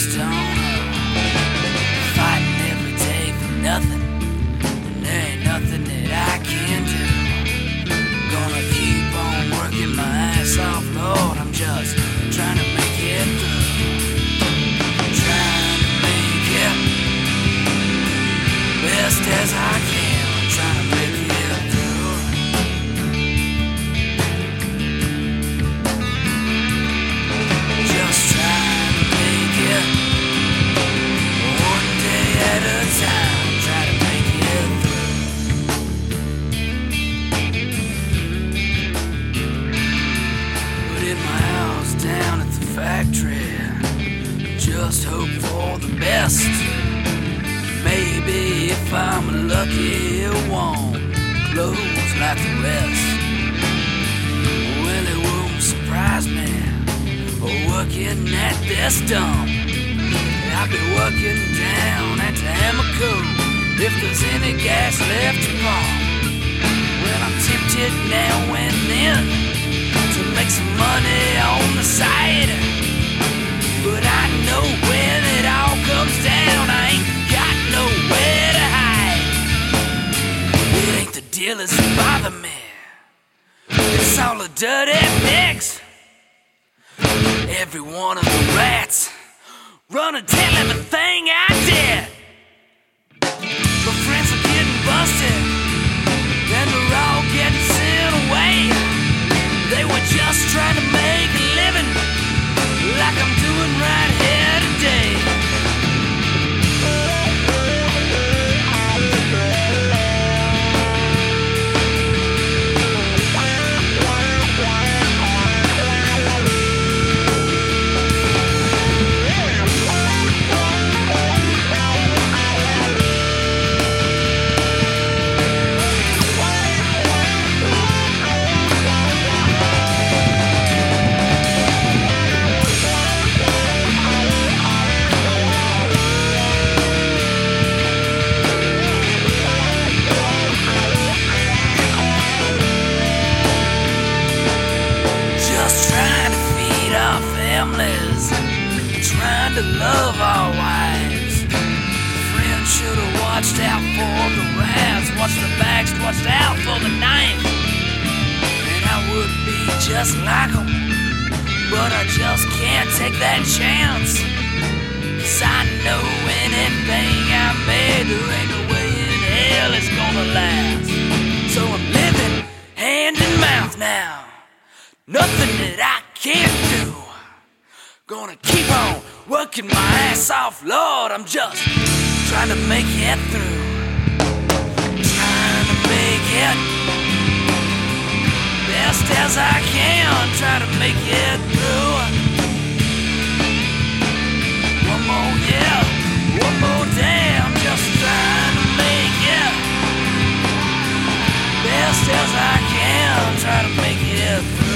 just don't know. Fighting every day for nothing, and there ain't nothing that I can do. Gonna keep on working my ass off, Lord. I'm just trying to make it through, trying to make it best as I can. I'm trying to make it through, just trying to make it one day at a time. Try to make it through. Putting my house down at the factory, just hope for the best. Maybe if I'm lucky, it won't close like the rest. Well, it won't surprise me, working at this dump. I'll be working down at the Amoco if there's any gas left to pump. Well, I'm tempted now and then to make some money on the side, but I know when it all comes down, I ain't got nowhere to hide. It ain't the dealers that bother me, it's all a dirty mix. Every one of the rats running, tell everything I did. My friends are getting busted, and they're all getting sent away. They were just trying to make a living, like I'm doing right here today. Trying to love our wives. Friends should have watched out for the rats, watched the backs, watched out for the knife. And I would be just like them, but I just can't take that chance. 'Cause I know anything I made, there ain't no way in hell it's gonna last. So I'm living hand in mouth now, nothing that I can't do. Gonna keep on working my ass off, Lord. I'm just trying to make it through, trying to make it best as I can. Trying to make it through. One more year, one more day. I'm just trying to make it best as I can. Trying to make it through.